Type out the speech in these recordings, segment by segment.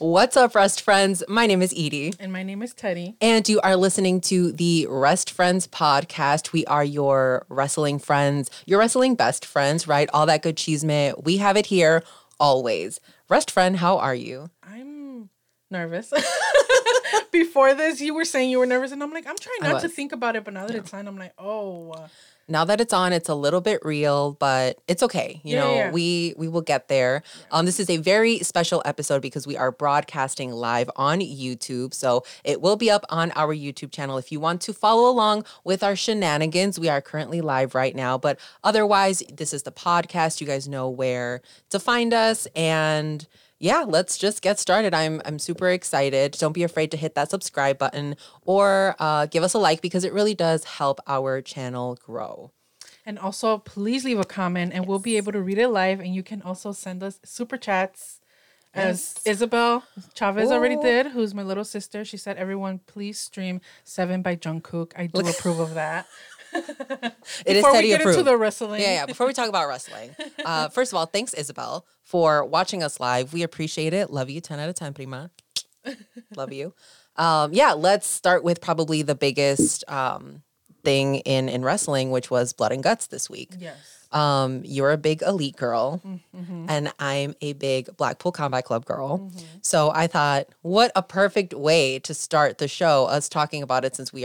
What's up, Rest Friends? My name is Edie. And my name is Teddy. And you are listening to the Rest Friends podcast. We are your wrestling friends, your wrestling best friends, right? All that good chisme. We have it here always. Rest Friend, how are you? I'm nervous. Before this, you were saying you were nervous, and I'm like, I'm trying not to think about it, but now that it's on, I'm like, oh. Now that it's on, it's a little bit real, but it's okay. You know, we will get there. Yeah. This is a very special episode because we are broadcasting live on YouTube. So it will be up on our YouTube channel. If you want to follow along with our shenanigans, we are currently live right now. But otherwise, this is the podcast. You guys know where to find us. And yeah, let's just get started. I'm super excited. Don't be afraid to hit that subscribe button or give us a like because it really does help our channel grow. And also, please leave a comment and we'll be able to read it live. And you can also send us super chats as Isabel Chavez already did, who's my little sister. She said, everyone, please stream 7 by Jungkook. I do approve of that. Before we get into the wrestling. Yeah, before we talk about wrestling. First of all, thanks, Isabel, for watching us live. We appreciate it. Love you. 10 out of 10, prima. Love you. Let's start with probably the biggest thing in wrestling, which was Blood and Guts this week. Yes. You're a big Elite girl, mm-hmm. and I'm a big Blackpool Combat Club girl. Mm-hmm. So I thought, what a perfect way to start the show, us talking about it since we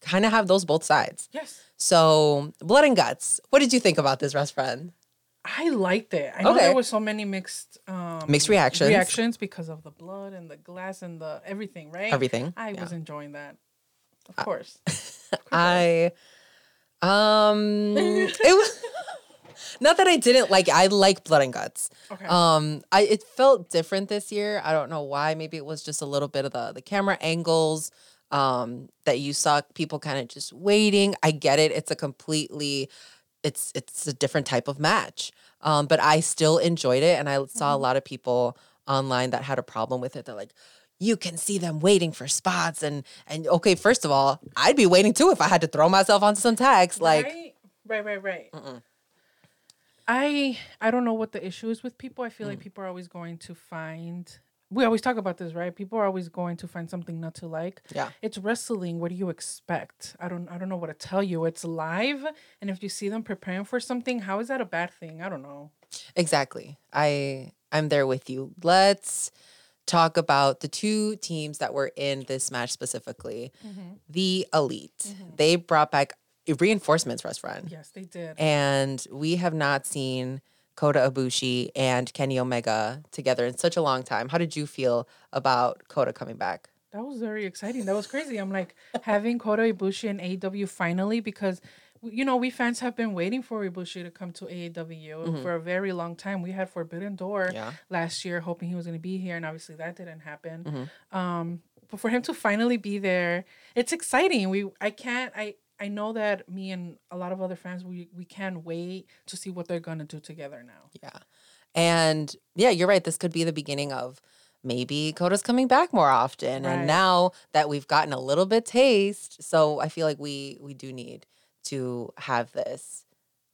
kind of have those both sides. Yes. So Blood and Guts, what did you think about this, Rest Friend? I liked it. I know there were so many mixed reactions because of the blood and the glass and the everything, right? Everything. I was enjoying that, of course. It was. Not that I didn't like it. I like Blood and Guts. Okay. It felt different this year. I don't know why. Maybe it was just a little bit of the camera angles that you saw people kind of just waiting. I get it. It's a completely, it's a different type of match. But I still enjoyed it. And I saw a lot of people online that had a problem with it. They're like, you can see them waiting for spots. And okay, first of all, I'd be waiting too if I had to throw myself onto some tags. Like, right. Mm-mm. I don't know what the issue is with people. I feel like people are always going to find... We always talk about this, right? People are always going to find something not to like. Yeah. It's wrestling. What do you expect? I don't know what to tell you. It's live. And if you see them preparing for something, how is that a bad thing? I don't know. Exactly. I'm there with you. Let's talk about the two teams that were in this match specifically. Mm-hmm. The Elite. Mm-hmm. They brought back reinforcements, Rest Friend. Yes, they did. And we have not seen Kota Ibushi and Kenny Omega together in such a long time. How did you feel about Kota coming back? That was very exciting. That was crazy. I'm like, having Kota Ibushi and AEW finally, because, you know, we fans have been waiting for Ibushi to come to AEW mm-hmm. for a very long time. We had Forbidden Door last year, hoping he was going to be here, and obviously that didn't happen. Mm-hmm. But for him to finally be there, it's exciting. I know that me and a lot of other fans, we can't wait to see what they're going to do together now. Yeah. And yeah, you're right. This could be the beginning of maybe Kota's coming back more often. Right. And now that we've gotten a little bit taste, so I feel like we do need to have this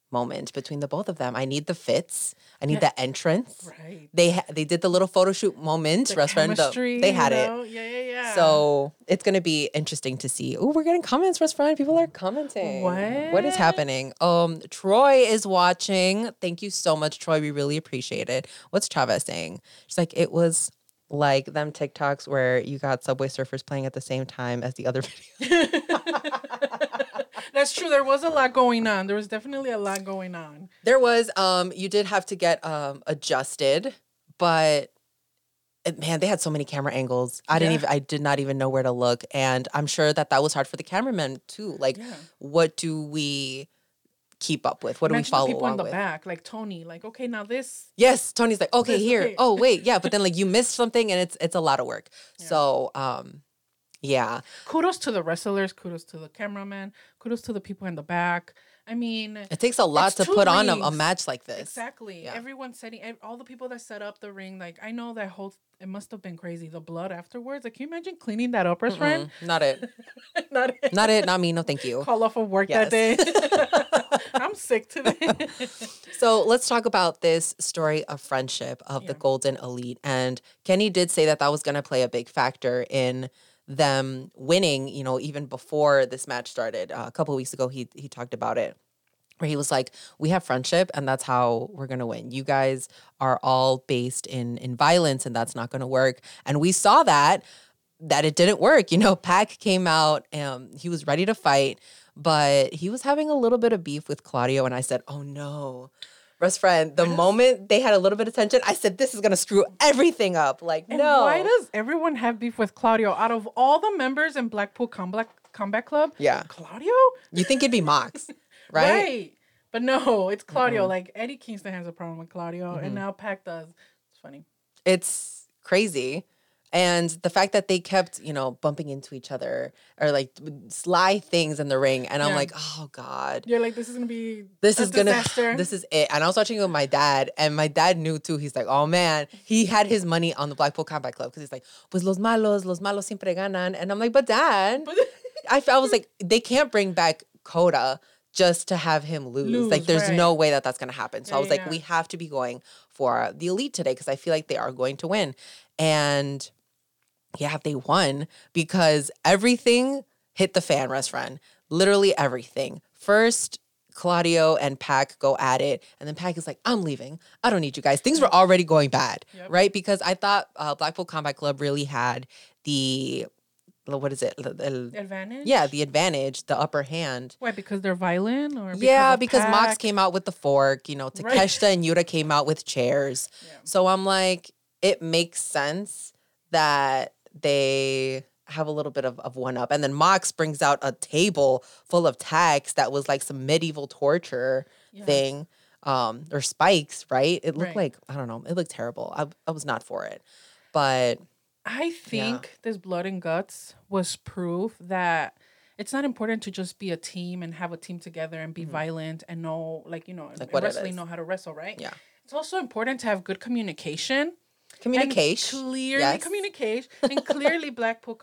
moment between the both of them. I need the fits. I need the entrance. Right. They did the little photo shoot moment. The Rest Friend, they had it. Yeah. So it's going to be interesting to see. Oh, we're getting comments, Rest Friend. People are commenting. What is happening? Troy is watching. Thank you so much, Troy. We really appreciate it. What's Chavez saying? She's like, it was like them TikToks where you got Subway Surfers playing at the same time as the other video. That's true. There was a lot going on. There was definitely a lot going on. There was. You did have to get adjusted, but man, they had so many camera angles. I did not even know where to look, and I'm sure that was hard for the cameramen too. Like, what do we keep up with? What do we follow along with? Imagine the people in the back, like Tony. Like, okay, now this. Yes, Tony's like, okay, here. Okay. Oh, wait, yeah. But then like you missed something, and it's a lot of work. Yeah. So. Yeah. Kudos to the wrestlers. Kudos to the cameraman. Kudos to the people in the back. I mean, it takes a lot to put on a match like this. Exactly. Yeah. Everyone's setting, all the people that set up the ring. Like, I know that it must have been crazy. The blood afterwards. Like, can you imagine cleaning that up, Rest Friend? Not it. Not it. Not me. No, thank you. Call off of work that day. I'm sick today. So let's talk about this story of friendship of the Golden Elite. And Kenny did say that that was going to play a big factor in them winning, you know, even before this match started. A couple of weeks ago, he talked about it, where he was like, we have friendship and that's how we're going to win. You guys are all based in violence and that's not going to work. And we saw that it didn't work. You know, Pac came out and he was ready to fight, but he was having a little bit of beef with Claudio. And I said, oh no, Rest Friend, the moment they had a little bit of tension, I said, this is going to screw everything up. Like, and no. Why does everyone have beef with Claudio? Out of all the members in Blackpool Combat Club, Claudio? You think it'd be Mox. Right? But no, it's Claudio. Mm-hmm. Like, Eddie Kingston has a problem with Claudio, mm-hmm. and now Pac does. It's funny. It's crazy. And the fact that they kept, you know, bumping into each other or, like, sly things in the ring. And I'm like, oh, God. You're like, this is going to be disaster. This is it. And I was watching it with my dad. And my dad knew, too. He's like, oh, man. He had his money on the Blackpool Combat Club. Because he's like, pues los malos siempre ganan. And I'm like, but, Dad. I was like, they can't bring back Kota just to have him lose. Like, there's no way that's going to happen. So I was like, we have to be going for the Elite today because I feel like they are going to win. And, they won because everything hit the fan, Rest Friend. Literally everything. First, Claudio and Pac go at it. And then Pac is like, I'm leaving. I don't need you guys. Things were already going bad, right? Because I thought Blackpool Combat Club really had the advantage? Yeah, the advantage, the upper hand. Why, because they're violent? Or because Mox came out with the fork, you know, Takeshita and Yuta came out with chairs. Yeah. So I'm like, it makes sense that they have a little bit of one-up. And then Mox brings out a table full of tacks that was like some medieval torture thing or spikes, right? It looked like, I don't know, it looked terrible. I was not for it. But I think this Blood and Guts was proof that it's not important to just be a team and have a team together and be violent and know, like, you know, like wrestling, know how to wrestle, right? Yeah. It's also important to have good communication. Communication. And clearly communication. And clearly Blackpool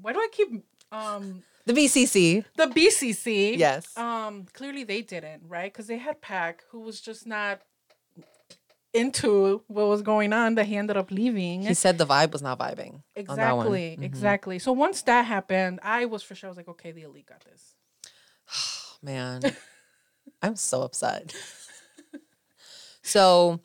why do I keep... The BCC. The BCC. Yes. Clearly they didn't, right? Because they had Pac, who was just not into what was going on, that he ended up leaving. He said the vibe was not vibing. Exactly. Mm-hmm. Exactly. So once that happened, I was for sure. I was like, okay, the Elite got this. Oh, man. I'm so upset. So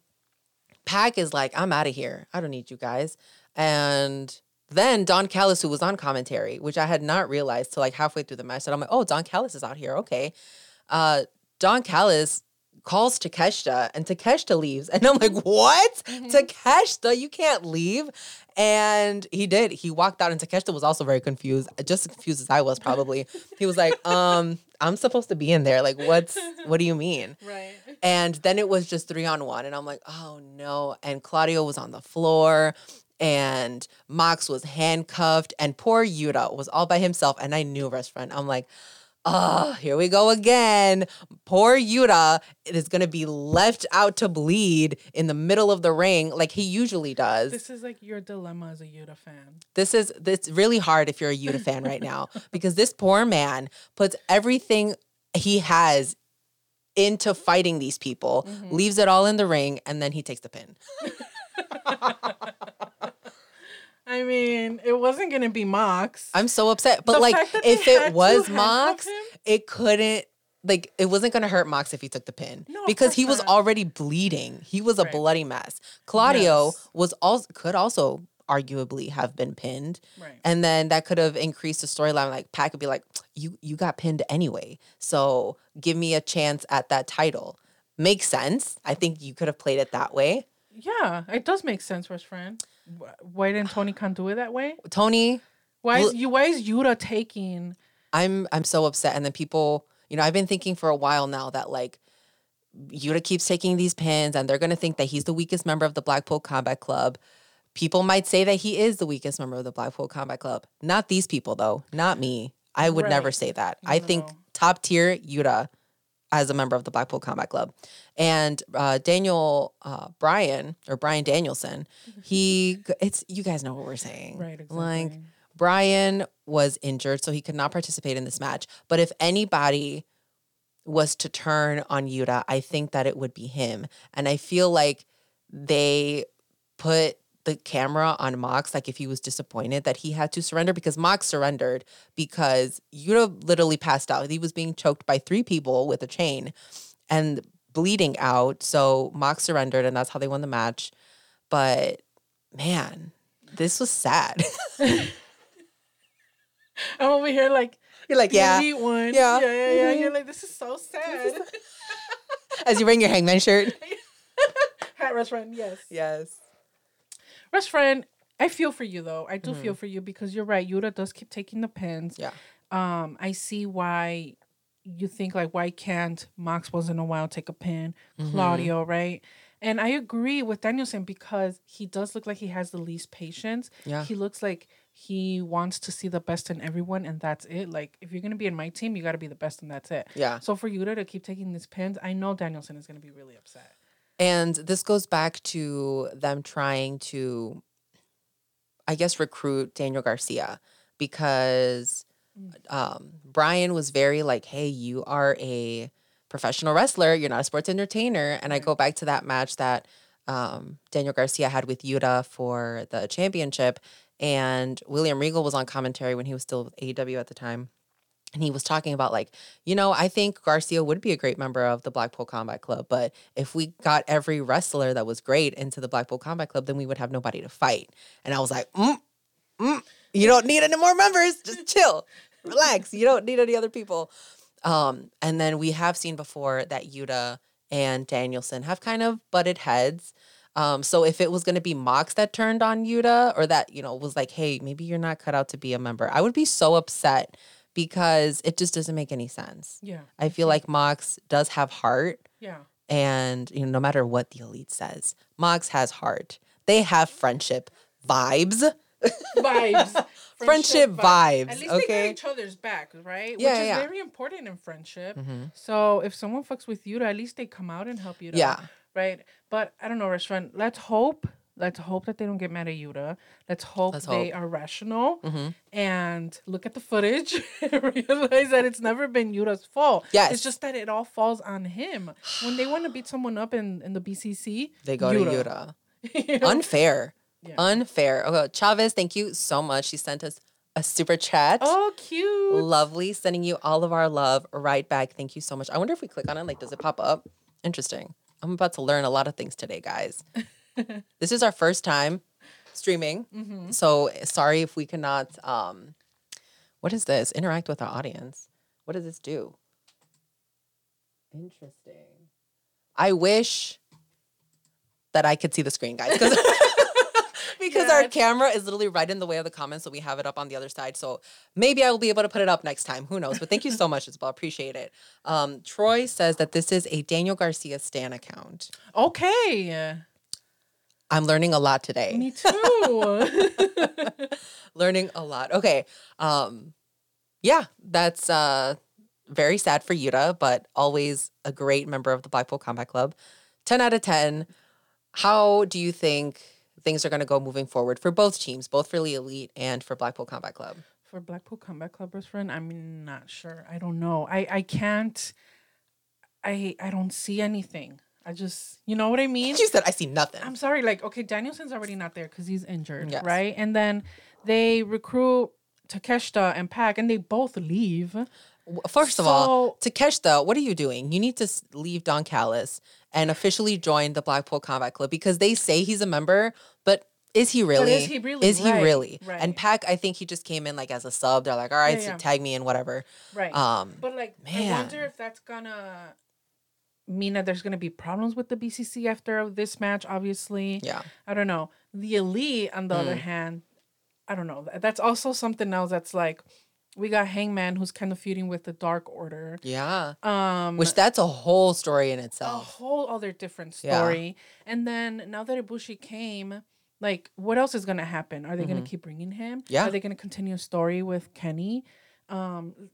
Pac is like, I'm out of here. I don't need you guys. And then Don Callis, who was on commentary, which I had not realized till like halfway through the match, that I'm like, oh, Don Callis is out here. Okay. Don Callis calls Takeshita and Takeshita leaves. And I'm like, what? Mm-hmm. Takeshita, you can't leave. And he did. He walked out and Takeshita was also very confused. Just as confused as I was probably. He was like, I'm supposed to be in there. Like, what do you mean? Right. And then it was just 3-on-1. And I'm like, oh no. And Claudio was on the floor and Mox was handcuffed and poor Yuta was all by himself. And I knew, Rest Friend, I'm like, oh, here we go again. Poor Yuta is going to be left out to bleed in the middle of the ring like he usually does. This is like your dilemma as a Yuta fan. It's really hard if you're a Yuta fan right now because this poor man puts everything he has into fighting these people, leaves it all in the ring, and then he takes the pin. I mean, it wasn't going to be Mox. I'm so upset. But, like, if it was Mox, it couldn't, like, it wasn't going to hurt Mox if he took the pin. No, because he was already bleeding. He was a bloody mess. Claudio could also arguably have been pinned. Right. And then that could have increased the storyline. Like, Pac would be like, you got pinned anyway. So give me a chance at that title. Makes sense. I think you could have played it that way. Yeah, it does make sense, Rest Friend. Why didn't Tony Khan do it that way? Tony, why is Yuta taking? I'm so upset. And then people, you know, I've been thinking for a while now that like Yuta keeps taking these pins, and they're gonna think that he's the weakest member of the Blackpool Combat Club. People might say that he is the weakest member of the Blackpool Combat Club. Not these people though. Not me. I would never say that. No. I think top tier Yuta as a member of the Blackpool Combat Club. And Brian Danielson, you guys know what we're saying. Right, exactly. Like, Brian was injured, so he could not participate in this match. But if anybody was to turn on Yuta, I think that it would be him. And I feel like they put the camera on Mox, like if he was disappointed that he had to surrender, because Mox surrendered because Yuta literally passed out. He was being choked by three people with a chain and bleeding out. So Mox surrendered, and that's how they won the match. But man, this was sad. I'm over here like, you're like, yeah. You need one. Yeah. Yeah, yeah, yeah. Mm-hmm. You're like, this is so sad. As you're wearing your Hangman shirt. Hat Rest Friend, yes. Yes. Rest Friend, I feel for you, though. I do feel for you, because you're right. Yuta does keep taking the pins. Yeah. I see why you think, like, why can't Mox once in a while take a pin? Mm-hmm. Claudio, right? And I agree with Danielson, because he does look like he has the least patience. Yeah. He looks like he wants to see the best in everyone, and that's it. Like, if you're going to be in my team, you got to be the best, and that's it. Yeah. So for Yuta to keep taking these pins, I know Danielson is going to be really upset. And this goes back to them trying to, I guess, recruit Daniel Garcia, because Brian was very like, hey, you are a professional wrestler. You're not a sports entertainer. And I go back to that match that Daniel Garcia had with Yuta for the championship. And William Regal was on commentary when he was still with AEW at the time. And he was talking about, like, you know, I think Garcia would be a great member of the Blackpool Combat Club. But if we got every wrestler that was great into the Blackpool Combat Club, then we would have nobody to fight. And I was like, you don't need any more members. Just chill. Relax. You don't need any other people. And then we have seen before that Yuta and Danielson have kind of butted heads. So if it was going to be Mox that turned on Yuta, or that, you know, was like, hey, maybe you're not cut out to be a member, I would be so upset, because it just doesn't make any sense. Yeah. I feel like Mox does have heart. Yeah. And, you know, no matter what the Elite says, Mox has heart. They have friendship vibes. Friendship vibes. At least they got each other's back, right? Yeah, which is very important in friendship. Mm-hmm. So if someone fucks with Yuta, at least they come out and help Yuta. Yeah. Right, but I don't know, Restaurant. Let's hope that they don't get mad at Yuta. Let's hope they are rational and look at the footage and realize that it's never been Yuta's fault. Yes. It's just that it all falls on him. When they want to beat someone up in the BCC, they go to Yuta. You know? Unfair. Yeah. Unfair. Okay, Chavez, thank you so much. She sent us a super chat. Oh, cute. Lovely. Sending you all of our love right back. Thank you so much. I wonder if we click on it, like, does it pop up? Interesting. I'm about to learn a lot of things today, guys. This is our first time streaming. Mm-hmm. So sorry if we cannot, what is this? Interact with our audience. What does this do? Interesting. I wish that I could see the screen, guys. Because our camera is literally right in the way of the comments. So we have it up on the other side. So maybe I will be able to put it up next time. Who knows? But thank you so much, Isabel. Appreciate it. Troy says that this is a Daniel Garcia Stan account. Okay. I'm learning a lot today. Me too. Learning a lot. Okay. Yeah, that's very sad for Yuta, but always a great member of the Blackpool Combat Club. 10 out of 10. How do you think things are going to go moving forward for both teams, both for the Elite and for Blackpool Combat Club? For Blackpool Combat Club, best friend, I'm not sure. I don't know. I don't see anything. I just, you know what I mean? You said I see nothing. I'm sorry. Like, okay, Danielson's already not there because he's injured, right? And then they recruit Takeshita and Pac, and they both leave. First of all, Takeshita, what are you doing? You need to leave Don Callis and officially join the Blackpool Combat Club, because they say he's a member, but is he really? But is he really? Right. And Pac, I think he just came in like as a sub. They're like, all right, so tag me and whatever. Right. But like, man. I wonder if that's gonna mean that there's gonna be problems with the BCC after this match. Obviously. Yeah. I don't know. The Elite, on the other hand, I don't know. That's also something else that's like. We got Hangman, who's kind of feuding with the Dark Order. Yeah. Which that's a whole story in itself. A whole other different story. Yeah. And then now that Ibushi came, like, what else is going to happen? Are they going to keep bringing him? Yeah. Are they going to continue a story with Kenny?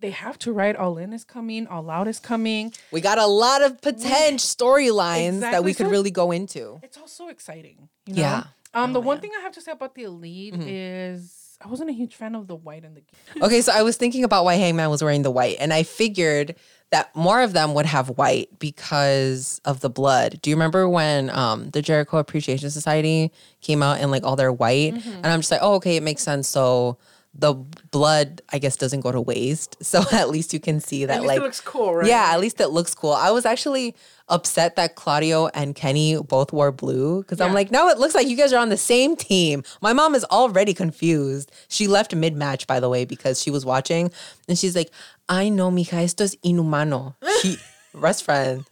They have to, right? All In is coming. All Out is coming. We got a lot of potential storylines that we could really go into. It's all so exciting. You know? Yeah. The one thing I have to say about the Elite is I wasn't a huge fan of the white and the gear. Okay, so I was thinking about why Hangman was wearing the white, and I figured that more of them would have white because of the blood. Do you remember when the Jericho Appreciation Society came out and like all their white? Mm-hmm. And I'm just like, oh, okay, it makes sense. So the blood, I guess, doesn't go to waste. So at least you can see that. At least like, it looks cool, right? Yeah, at least it looks cool. I was actually upset that Claudio and Kenny both wore blue because I'm like, no, it looks like you guys are on the same team. My mom is already confused. She left mid-match, by the way, because she was watching and she's like, "Ay no, mija, esto es inhumano." She, Rest Friend.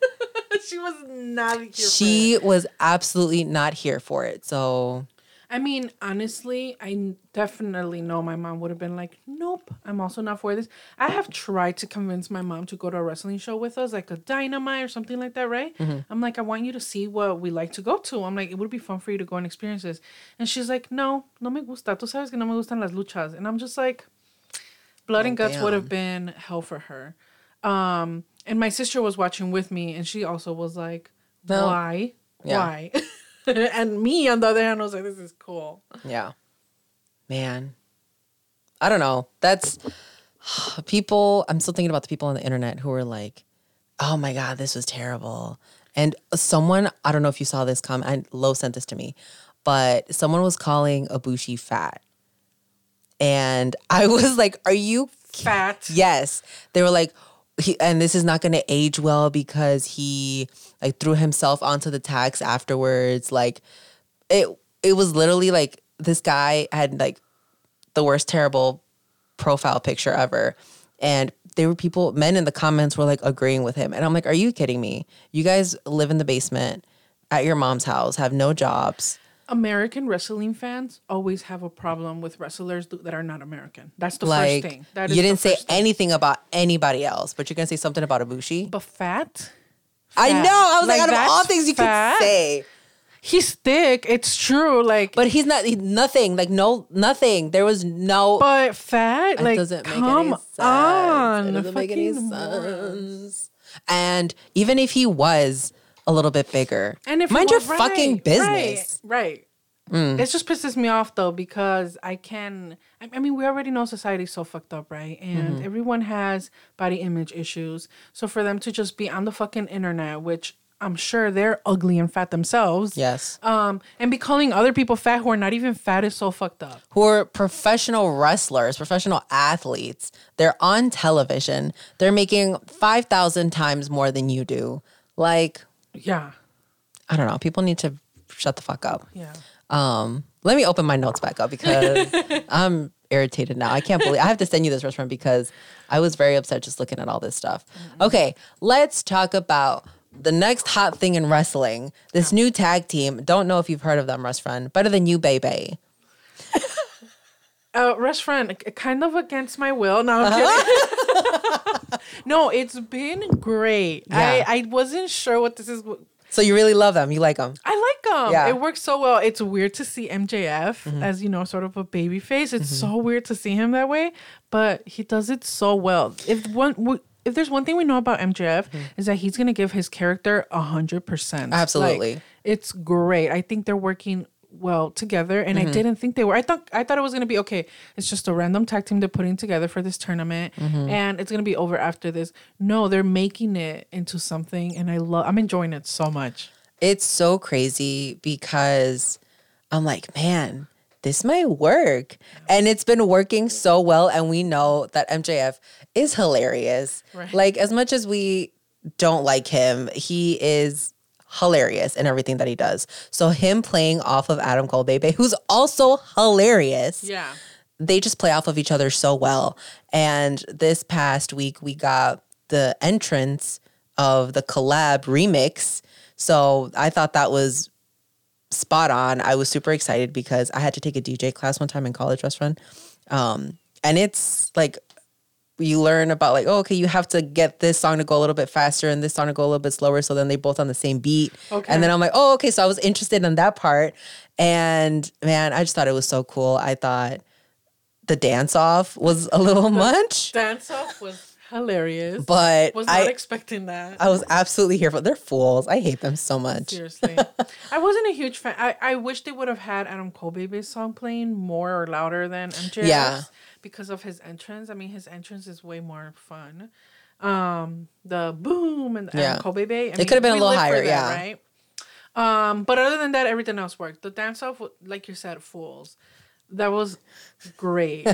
She was not here for it. She was absolutely not here for it. So, I mean, honestly, I definitely know my mom would have been like, nope, I'm also not for this. I have tried to convince my mom to go to a wrestling show with us, like a Dynamite or something like that, right? Mm-hmm. I'm like, I want you to see what we like to go to. I'm like, it would be fun for you to go and experience this. And she's like, no, no me gusta. Tú sabes que no me gustan las luchas. And I'm just like, Blood and Guts would have been hell for her. And my sister was watching with me, and she also was like, why? Yeah. Why? And me, on the other hand, I was like, this is cool. Yeah. Man. I don't know. That's people. I'm still thinking about the people on the internet who were like, oh my God, this was terrible. And someone, I don't know if you saw this comment, and Lo sent this to me, but someone was calling Ibushi fat. And I was like, are you fat? Yes. They were like, and this is not going to age well because he like threw himself onto the tax afterwards. Like it was literally like this guy had like the worst terrible profile picture ever. And there were people, men in the comments were like agreeing with him. And I'm like, are you kidding me? You guys live in the basement at your mom's house, have no jobs. American wrestling fans always have a problem with wrestlers that are not American. That's the like, first thing. That is you didn't say anything about anybody else, but you're going to say something about Ibushi? But fat? I know. I was like out of all things you fat? Could say. He's thick. It's true. Like, but he's not, nothing. Like, no, nothing. There was no. But fat? It like, doesn't make come any sense. On. It doesn't make any sense. And even if he was a little bit bigger. And if mind your fucking business. Right. It just pisses me off though because I mean, we already know society's so fucked up, right? And everyone has body image issues. So for them to just be on the fucking internet, which I'm sure they're ugly and fat themselves. Yes. And be calling other people fat who are not even fat is so fucked up. Who are professional wrestlers, professional athletes. They're on television. They're making 5,000 times more than you do. Like, yeah. I don't know. People need to shut the fuck up. Yeah. Let me open my notes back up because I'm irritated now. I can't believe I have to send you this restaurant because I was very upset just looking at all this stuff. Mm-hmm. Okay. Let's talk about the next hot thing in wrestling. This new tag team. Don't know if you've heard of them, Rest Friend. Better Than You, Baby. Rest Friend, kind of against my will. No, I'm kidding. No, it's been great. Yeah. I wasn't sure what this is. So you really love them. You like them. I like them. Yeah. It works so well. It's weird to see MJF as, you know, sort of a baby face. It's so weird to see him that way, but he does it so well. If there's one thing we know about MJF is that he's going to give his character 100%. Absolutely. Like, it's great. I think they're working well together, and I didn't think they were. I thought it was going to be, okay, it's just a random tag team they're putting together for this tournament, and it's going to be over after this. No, they're making it into something, and I'm enjoying it so much. It's so crazy because I'm like, man, this might work. And it's been working so well, and we know that MJF is hilarious. Right. Like, as much as we don't like him, he is hilarious in everything that he does. So him playing off of Adam Cole, baby, who's also hilarious. Yeah. They just play off of each other so well. And this past week, we got the entrance of the collab remix. So I thought that was spot on. I was super excited because I had to take a DJ class one time in college, Rest Friend. And it's like, you learn about like, oh, okay, you have to get this song to go a little bit faster and this song to go a little bit slower. So then they both on the same beat. Okay. And then I'm like, oh, okay. So I was interested in that part. And man, I just thought it was so cool. I thought the dance off was a little much. Dance off was hilarious. But was not expecting that. I was absolutely here for. They're fools. I hate them so much. Seriously, I wasn't a huge fan. I wish they would have had Adam Cole Baby's song playing more or louder than MJF. Yeah, because of his entrance. I mean, his entrance is way more fun. The boom and the Adam Cole Baby. It could have been a little higher. Right. But other than that, everything else worked. The dance off, like you said, fools. That was great.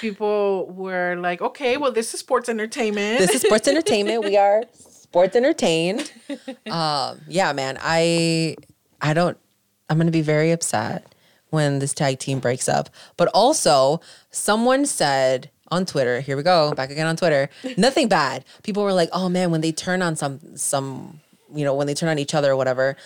People were like, okay, well, this is sports entertainment. This is sports entertainment. We are sports entertained. Yeah, man. I'm going to be very upset when this tag team breaks up. But also, someone said on Twitter, here we go, back again on Twitter, nothing bad. People were like, oh, man, when they turn on when they turn on each other or whatever,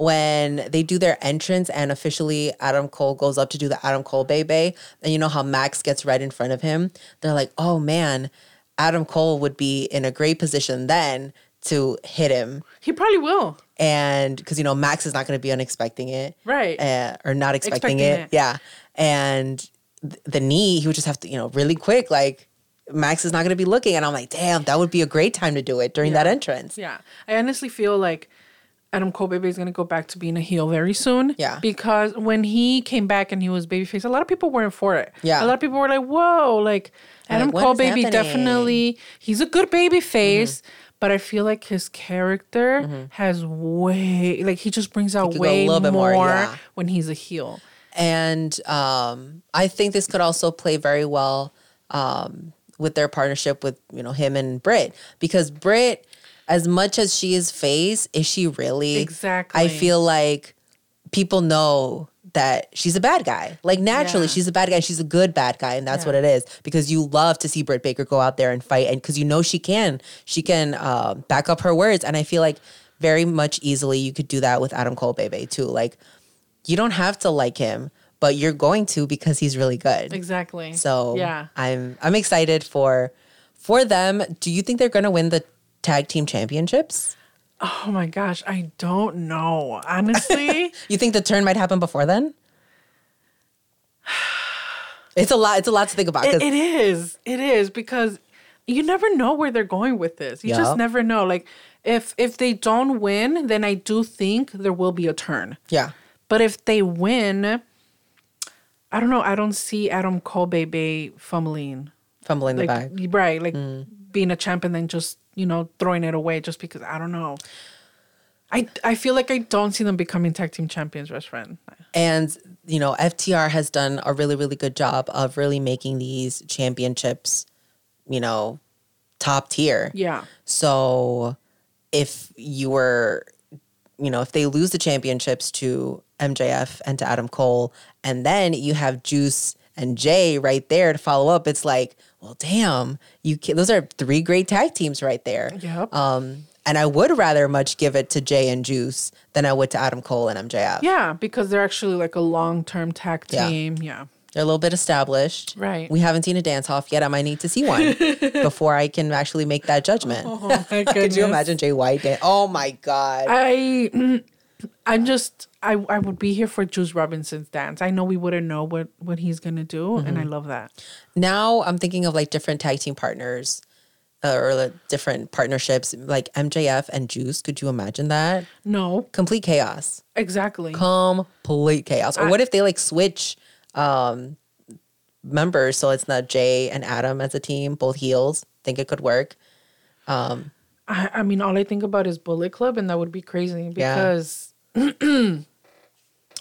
when they do their entrance and officially Adam Cole goes up to do the Adam Cole Bebe, and you know how Max gets right in front of him, they're like, oh man, Adam Cole would be in a great position then to hit him. He probably will. And because, you know, Max is not going to be unexpecting it. Right. Or not expecting it. Yeah. And the knee, he would just have to, really quick, like, Max is not going to be looking. And I'm like, damn, that would be a great time to do it during that entrance. Yeah. I honestly feel like Adam Cole Baby is going to go back to being a heel very soon. Yeah. Because when he came back and he was babyface, a lot of people weren't for it. Yeah. A lot of people were like, whoa, like Adam Cole Baby definitely, he's a good babyface. Mm-hmm. But I feel like his character has way, like he just brings out way more when he's a heel. And I think this could also play very well with their partnership with, him and Britt. Because Britt, as much as she is face, is she really? Exactly. I feel like people know that she's a bad guy. Like, naturally, she's a bad guy. She's a good bad guy, and that's what it is. Because you love to see Britt Baker go out there and fight, and because you know she can. She can back up her words. And I feel like very much easily you could do that with Adam Cole Bebe, too. Like, you don't have to like him, but you're going to because he's really good. Exactly. So I'm excited for them. Do you think they're going to win the tag team championships? Oh my gosh, I don't know. Honestly, you think the turn might happen before then? It's a lot. It's a lot to think about. It is. It is, because you never know where they're going with this. You just never know. Like if they don't win, then I do think there will be a turn. Yeah. But if they win, I don't know. I don't see Adam Cole Baby fumbling the bag, right? Like being a champ and then just throwing it away just because I don't know. I feel like I don't see them becoming tag team champions, Rest Friends. And FTR has done a really, really good job of really making these championships, top tier. Yeah. So if you were, if they lose the championships to MJF and to Adam Cole, and then you have Juice and Jay right there to follow up, it's like, well, damn, those are three great tag teams right there. Yep. And I would rather much give it to Jay and Juice than I would to Adam Cole and MJF. Yeah, because they're actually like a long-term tag team. Yeah. They're a little bit established. Right. We haven't seen a dance-off yet. I might need to see one before I can actually make that judgment. Oh, my goodness. Could you imagine Jay White? Oh, my God. I would be here for Juice Robinson's dance. I know we wouldn't know what he's going to do, and I love that. Now I'm thinking of, like, different tag team partners or like, different partnerships, like MJF and Juice. Could you imagine that? No. Complete chaos. Exactly. Complete chaos. Or what if they, like, switch members so it's not Jay and Adam as a team, both heels? Think it could work. I mean, all I think about is Bullet Club, and that would be crazy because... Yeah.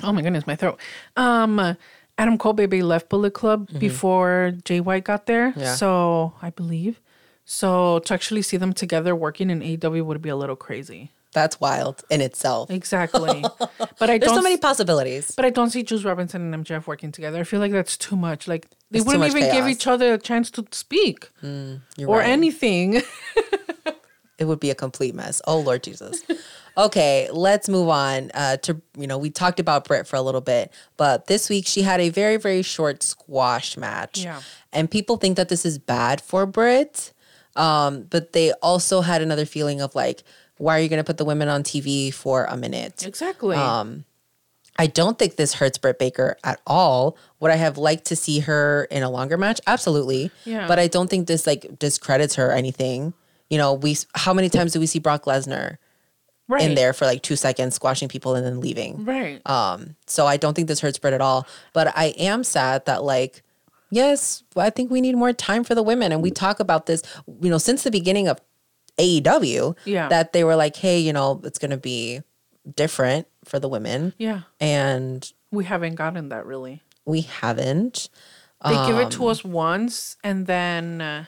Oh my goodness, my throat. Adam Cole Baby left Bullet Club before Jay White got there. Yeah. So I believe. So to actually see them together working in AEW would be a little crazy. That's wild in itself. Exactly. But there's so many possibilities. But I don't see Juice Robinson and MJF working together. I feel like that's too much. Like they wouldn't even give each other a chance to speak or anything. It would be a complete mess. Oh, Lord Jesus. Okay, let's move on to, we talked about Britt for a little bit, but this week she had a very, very short squash match. Yeah. And people think that this is bad for Britt, but they also had another feeling of like, why are you going to put the women on TV for a minute? Exactly. I don't think this hurts Britt Baker at all. Would I have liked to see her in a longer match? Absolutely. Yeah. But I don't think this like discredits her or anything. You know, how many times do we see Brock Lesnar in there for like 2 seconds squashing people and then leaving? Right. So I don't think this hurts Britt at all. But I am sad that like, yes, I think we need more time for the women. And we talk about this, you know, since the beginning of AEW, that they were like, hey, you know, it's going to be different for the women. Yeah. And we haven't gotten that really. We haven't. They give it to us once and then...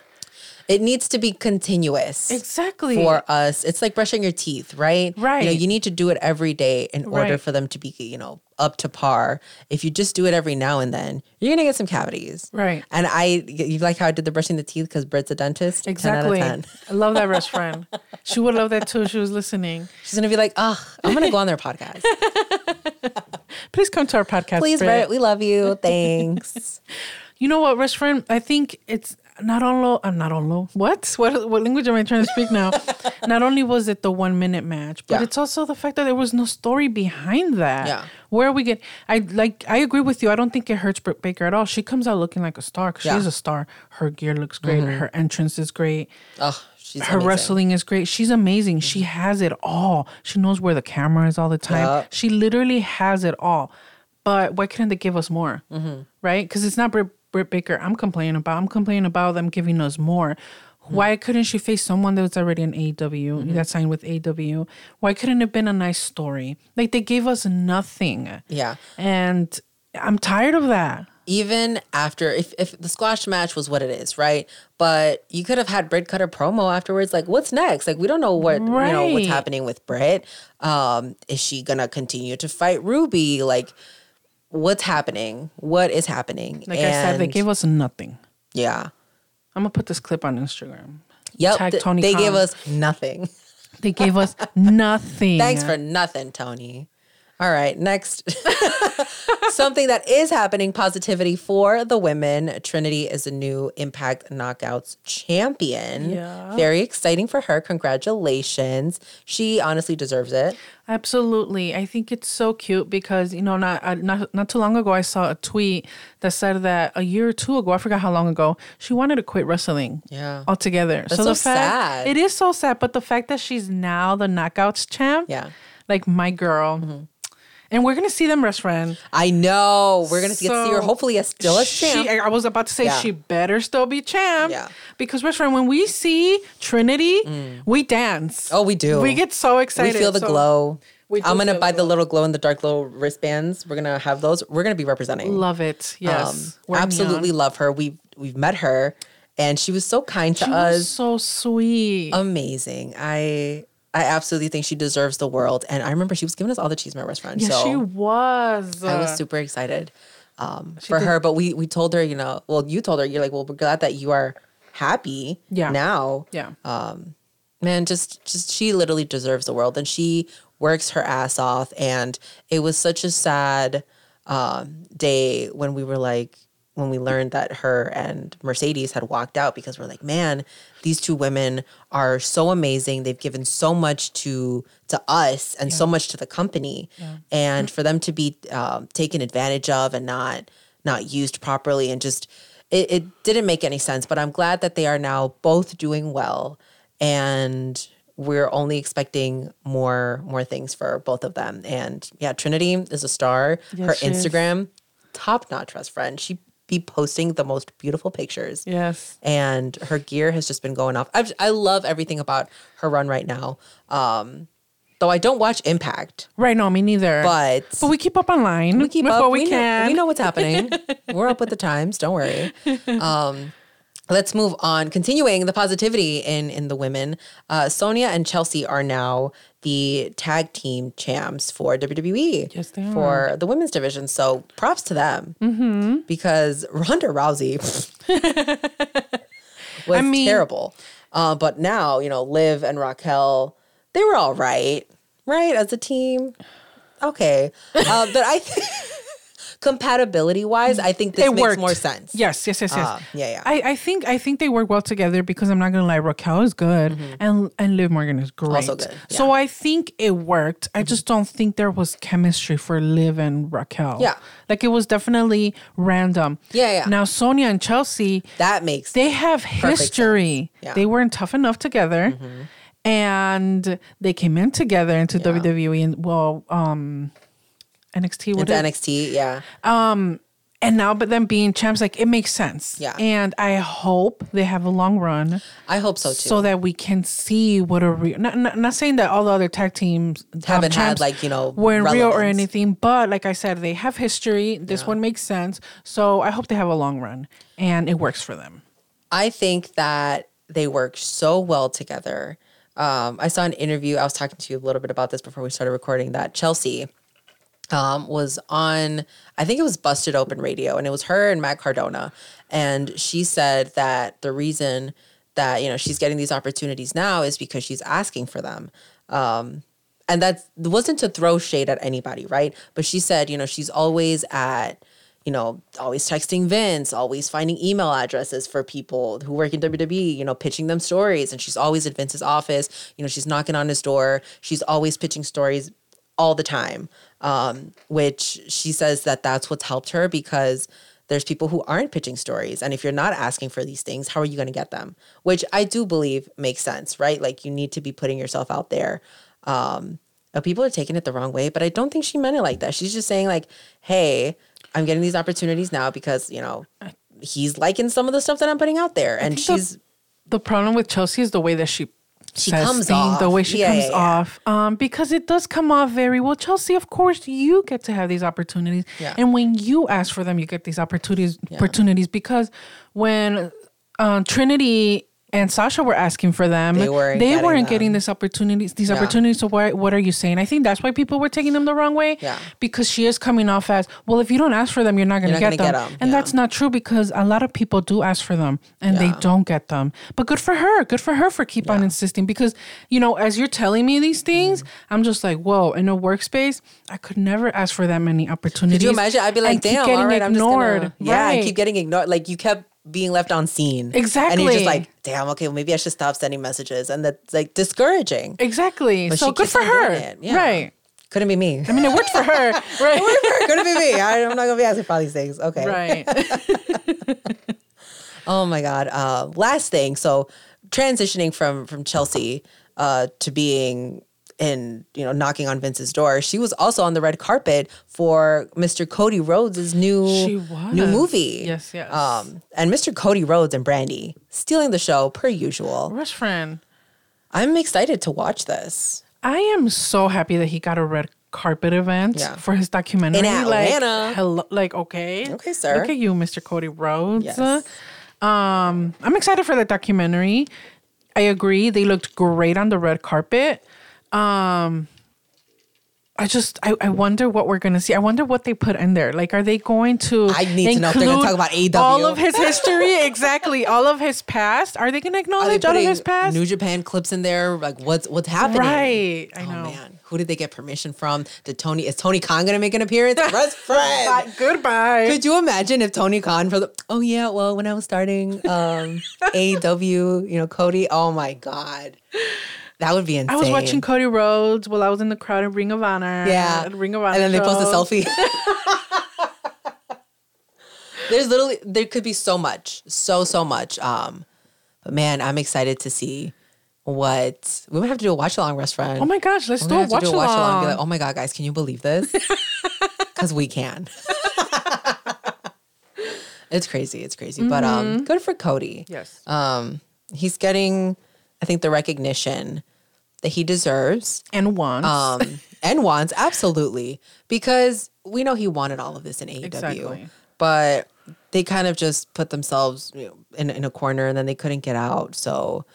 it needs to be continuous. Exactly. For us. It's like brushing your teeth, right? Right. You know, you need to do it every day in order for them to be, you know, up to par. If you just do it every now and then, you're going to get some cavities. Right. And you like how I did the brushing the teeth because Britt's a dentist? Exactly. 10 out of 10. I love that Rest Friend. She would love that too if she was listening. She's going to be like, oh, I'm going to go on their podcast. Please come to our podcast, please, Britt. We love you. Thanks. You know what, Rest Friend? I think it's... What language am I trying to speak now? Not only was it the 1 minute match, but it's also the fact that there was no story behind that. Yeah. Where we get, I agree with you. I don't think it hurts Britt Baker at all. She comes out looking like a star because she's a star. Her gear looks great. Mm-hmm. Her entrance is great. Oh, she's amazing. Wrestling is great. She's amazing. Mm-hmm. She has it all. She knows where the camera is all the time. Yep. She literally has it all. But why couldn't they give us more? Mm-hmm. Right? Because it's not Britt Baker I'm complaining about them giving us more. Why couldn't she face someone that was already in AEW that signed with AEW? Why couldn't it have been a nice story? Like, they gave us nothing. Yeah. And I'm tired of that. Even after, if the squash match was what it is, right? But you could have had Britt cut her promo afterwards. Like, what's next? Like, we don't know what you know what's happening with Britt. Is she gonna continue to fight Ruby? Like, what's happening? What is happening? Like, and I said, they gave us nothing. Yeah. I'm going to put this clip on Instagram. Yep. Tag Tony Khan. They gave us nothing. They gave us nothing. Thanks for nothing, Tony. All right. Next. Something that is happening, positivity for the women. Trinity is a new Impact Knockouts champion. Yeah. Very exciting for her. Congratulations. She honestly deserves it. Absolutely. I think it's so cute because, you know, not too long ago, I saw a tweet that said that a year or two ago, I forgot how long ago, she wanted to quit wrestling altogether. That's so sad. It is so sad. But the fact that she's now the Knockouts champ, like, my girl. Mm-hmm. And we're going to see them, Rest Friend. I know. We're going to see her hopefully still a champ. I was about to say she better still be champ. Yeah. Because, Rest Friend, when we see Trinity, we dance. Oh, we do. We get so excited. We feel the glow. I'm going to buy the little glow in the dark little wristbands. We're going to have those. We're going to be representing. Love it. Yes. Absolutely love her. We've met her. And she was so kind to us. She was so sweet. Amazing. I absolutely think she deserves the world. And I remember she was giving us all the cheese, my Rest Friend. Yeah, so she was. I was super excited for her. But we told her, you know, well, you told her, you're like, well, we're glad that you are happy now. Yeah. Man, just she literally deserves the world. And she works her ass off. And it was such a sad day when we were like, when we learned that her and Mercedes had walked out, because we're like, man, these two women are so amazing. They've given so much to us and so much to the company. Yeah. And for them to be taken advantage of and not used properly, and just it didn't make any sense. But I'm glad that they are now both doing well. And we're only expecting more things for both of them. And yeah, Trinity is a star. Yes, her Instagram, top-notch, Rest Friend. She be posting the most beautiful pictures. Yes. And her gear has just been going off. I love everything about her run right now. Though I don't watch Impact. Right, no, me neither. But we keep up online. We keep up. What we can. We know what's happening. We're up with the times. Don't worry. Let's move on. Continuing the positivity in the women. Sonia and Chelsea are now the tag team champs for WWE. Yes, they are. For the women's division. So props to them. Mm-hmm. Because Ronda Rousey was terrible. But now, you know, Liv and Raquel, they were all right. Right? As a team. Okay. But I think... compatibility wise, I think this makes more sense. Yes. Yeah. I think they work well together because I'm not gonna lie, Raquel is good and Liv Morgan is great. Also good. Yeah. So I think it worked. I just don't think there was chemistry for Liv and Raquel. Yeah. Like it was definitely random. Yeah. Now Sonia and Chelsea, they have history. Yeah. They weren't tough enough together. Mm-hmm. And they came in together into WWE and NXT. NXT. And now, but then being champs, like it makes sense. Yeah. And I hope they have a long run. I hope so too. So that we can see what a real. Not saying that all the other tag teams haven't had weren't relevance. Real or anything, but like I said, they have history. This one makes sense. So I hope they have a long run and it works for them. I think that they work so well together. I saw an interview. I was talking to you a little bit about this before we started recording. That Chelsea was on, I think it was Busted Open Radio, and it was her and Matt Cardona. And she said that the reason that she's getting these opportunities now is because she's asking for them. And that wasn't to throw shade at anybody, right? But she said, she's always at. Always texting Vince, always finding email addresses for people who work in WWE, pitching them stories. And she's always at Vince's office. She's knocking on his door. She's always pitching stories all the time, which she says that that's what's helped her because there's people who aren't pitching stories. And if you're not asking for these things, how are you going to get them? Which I do believe makes sense, right? Like you need to be putting yourself out there. People are taking it the wrong way, but I don't think she meant it like that. She's just saying like, hey, I'm getting these opportunities now because, he's liking some of the stuff that I'm putting out there. And she's... The problem with Chelsea is the way that she comes off. The way she comes off. Because it does come off very well. Chelsea, of course, you get to have these opportunities. Yeah. And when you ask for them, you get these opportunities because when Trinity... and Sasha were asking for them. They weren't getting these opportunities. So why? What are you saying? I think that's why people were taking them the wrong way. Yeah. Because she is coming off as, well, if you don't ask for them, you're not going to get them. And that's not true because a lot of people do ask for them and they don't get them. But good for her. For keep on insisting because, as you're telling me these things, I'm just like, whoa, in a workspace, I could never ask for that many opportunities. Could you imagine? I'd be like, damn, all right, ignored. I'm just going to... Yeah, right. I keep getting ignored. Like you kept... being left on scene. Exactly. And you're just like, damn, okay, well, maybe I should stop sending messages. And that's like discouraging. Exactly. But so good for her. Yeah. Right. Couldn't be me. I mean, it worked for her. Right. It worked for her. Couldn't be me. I'm not going to be asking for these things. Okay. Right. Oh, my God. Last thing. So transitioning from Chelsea to being... and, knocking on Vince's door. She was also on the red carpet for Mr. Cody Rhodes' new movie. Yes. And Mr. Cody Rhodes and Brandy stealing the show per usual. Rest Friend. I'm excited to watch this. I am so happy that he got a red carpet event for his documentary. In Atlanta. Okay. Okay, sir. Look at you, Mr. Cody Rhodes. Yes. I'm excited for the documentary. I agree. They looked great on the red carpet. I wonder what we're going to see. I wonder what they put in there. Like, are they going to I need to know if they're going to talk about AEW. All of his history? Exactly. All of his past? Are they going to acknowledge all of his past? New Japan clips in there? Like, what's happening? Right. I know. Man. Who did they get permission from? Is Tony Khan going to make an appearance? Rest Friends. Goodbye. Could you imagine if Tony Khan when I was starting AEW, Cody, oh my God. That would be insane. I was watching Cody Rhodes while I was in the crowd at Ring of Honor. Yeah. And then they post a selfie. There's literally, there could be so much. So much. But man, I'm excited to see what, we might have to do a watch along, Rest Friend. Oh my gosh, let's do a watch along. Be like, oh my God, guys, can you believe this? Because we can. It's crazy. Mm-hmm. But good for Cody. Yes. He's getting, I think, the recognition that he deserves. And wants. Absolutely. Because we know he wanted all of this in AEW. Exactly. But they kind of just put themselves in a corner and then they couldn't get out. So...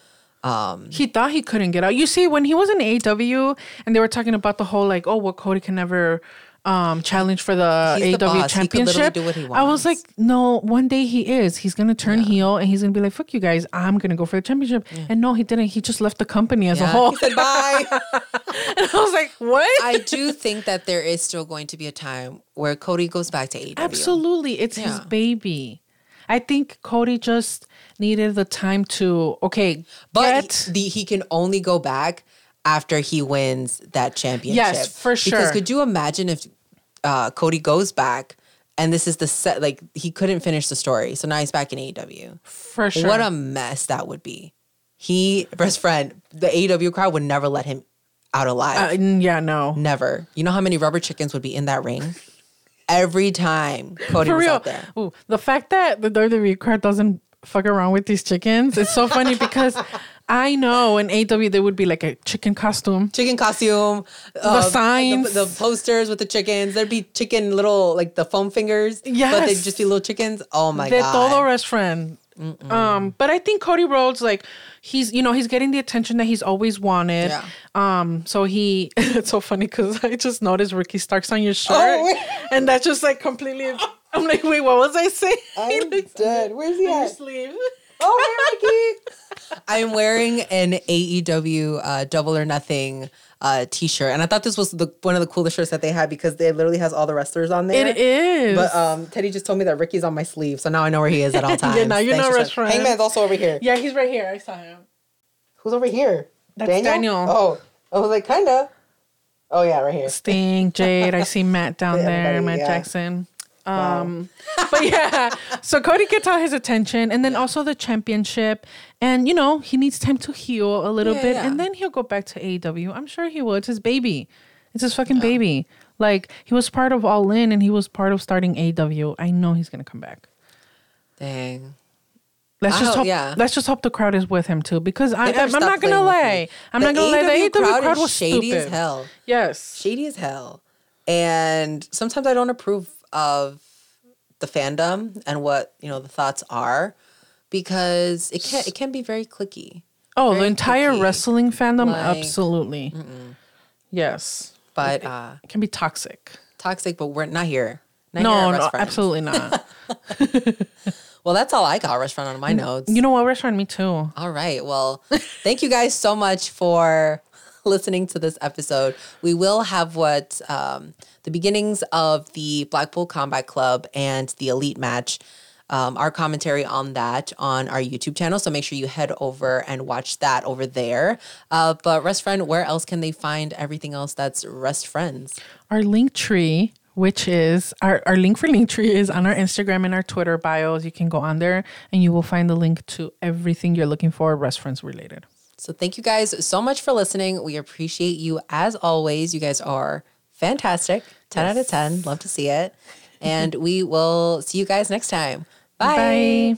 he thought he couldn't get out. You see, when he was in AEW and they were talking about the whole Cody can never... challenge for the AEW championship. He do I was like, no, one day he is. He's going to turn heel and he's going to be like, fuck you guys. I'm going to go for the championship. Yeah. And no, he didn't. He just left the company as a whole. He said bye. And I was like, what? I do think that there is still going to be a time where Cody goes back to AEW. Absolutely. It's his baby. I think Cody just needed the time to, but he can only go back after he wins that championship. Yes, for sure. Because could you imagine if Cody goes back and this is the set, like he couldn't finish the story. So now he's back in AEW. For sure. What a mess that would be. He, best friend, the AEW crowd would never let him out alive. No. Never. You know how many rubber chickens would be in that ring? Every time Cody was out there. Ooh, the fact that the WWE crowd doesn't fuck around with these chickens. It's so funny because I know in AEW there would be like a chicken costume. Chicken costume. The signs. The posters with the chickens. There'd be chicken little, like the foam fingers. Yes. But they'd just be little chickens. Oh my God. De todo Rest Friend. But I think Cody Rhodes, like, he's, you know, he's getting the attention that he's always wanted. Yeah. So he, it's so funny because I just noticed Ricky Starks on your shirt. And that just like completely, I'm like, wait, what was I saying? I'm dead. Where's he at? Your sleeve. Oh, hey, Ricky. I'm wearing an AEW Double or Nothing t-shirt. And I thought this was one of the coolest shirts that they had because it literally has all the wrestlers on there. It is. But Teddy just told me that Ricky's on my sleeve. So now I know where he is at all times. Yeah, now you know Rest Friends. Hangman's also over here. Yeah, he's right here. I saw him. Who's over here? That's Daniel. Oh, I was like, kind of. Oh, yeah, right here. Sting, Jade. I see Matt down there. Matt Jackson. But yeah, so Cody gets all his attention and then also the championship and, you know, he needs time to heal a little bit and then he'll go back to AEW. I'm sure he will. It's his baby. It's his fucking baby. Like he was part of All In and he was part of starting AEW. I know he's going to come back. Dang. Let's just hope the crowd is with him too because I'm not going to lie. I'm not going to lie. The AEW crowd was shady as hell. Yes. Shady as hell. And sometimes I don't approve of the fandom and what, you know, the thoughts are because it can be very cliquey. Oh, very the entire cliquey. Wrestling fandom, like, absolutely. Mm-mm. Yes. But it can be toxic. Toxic, but we're not here. No, absolutely not. Well, that's all I got, Rest Friend, on my notes. You know what, Rest Friend, me too. All right. Well, thank you guys so much for listening to this episode. We will have the beginnings of the Blackpool Combat Club and the Elite match, our commentary on that on our YouTube channel. So make sure you head over and watch that over there. But Rest Friend, where else can they find everything else that's Rest Friends? Our link tree, which is our link for Linktree, is on our Instagram and our Twitter bios. You can go on there and you will find the link to everything you're looking for Rest Friends related. So thank you guys so much for listening. We appreciate you as always. You guys are fantastic. 10 out of 10. Love to see it. And we will see you guys next time. Bye. Bye.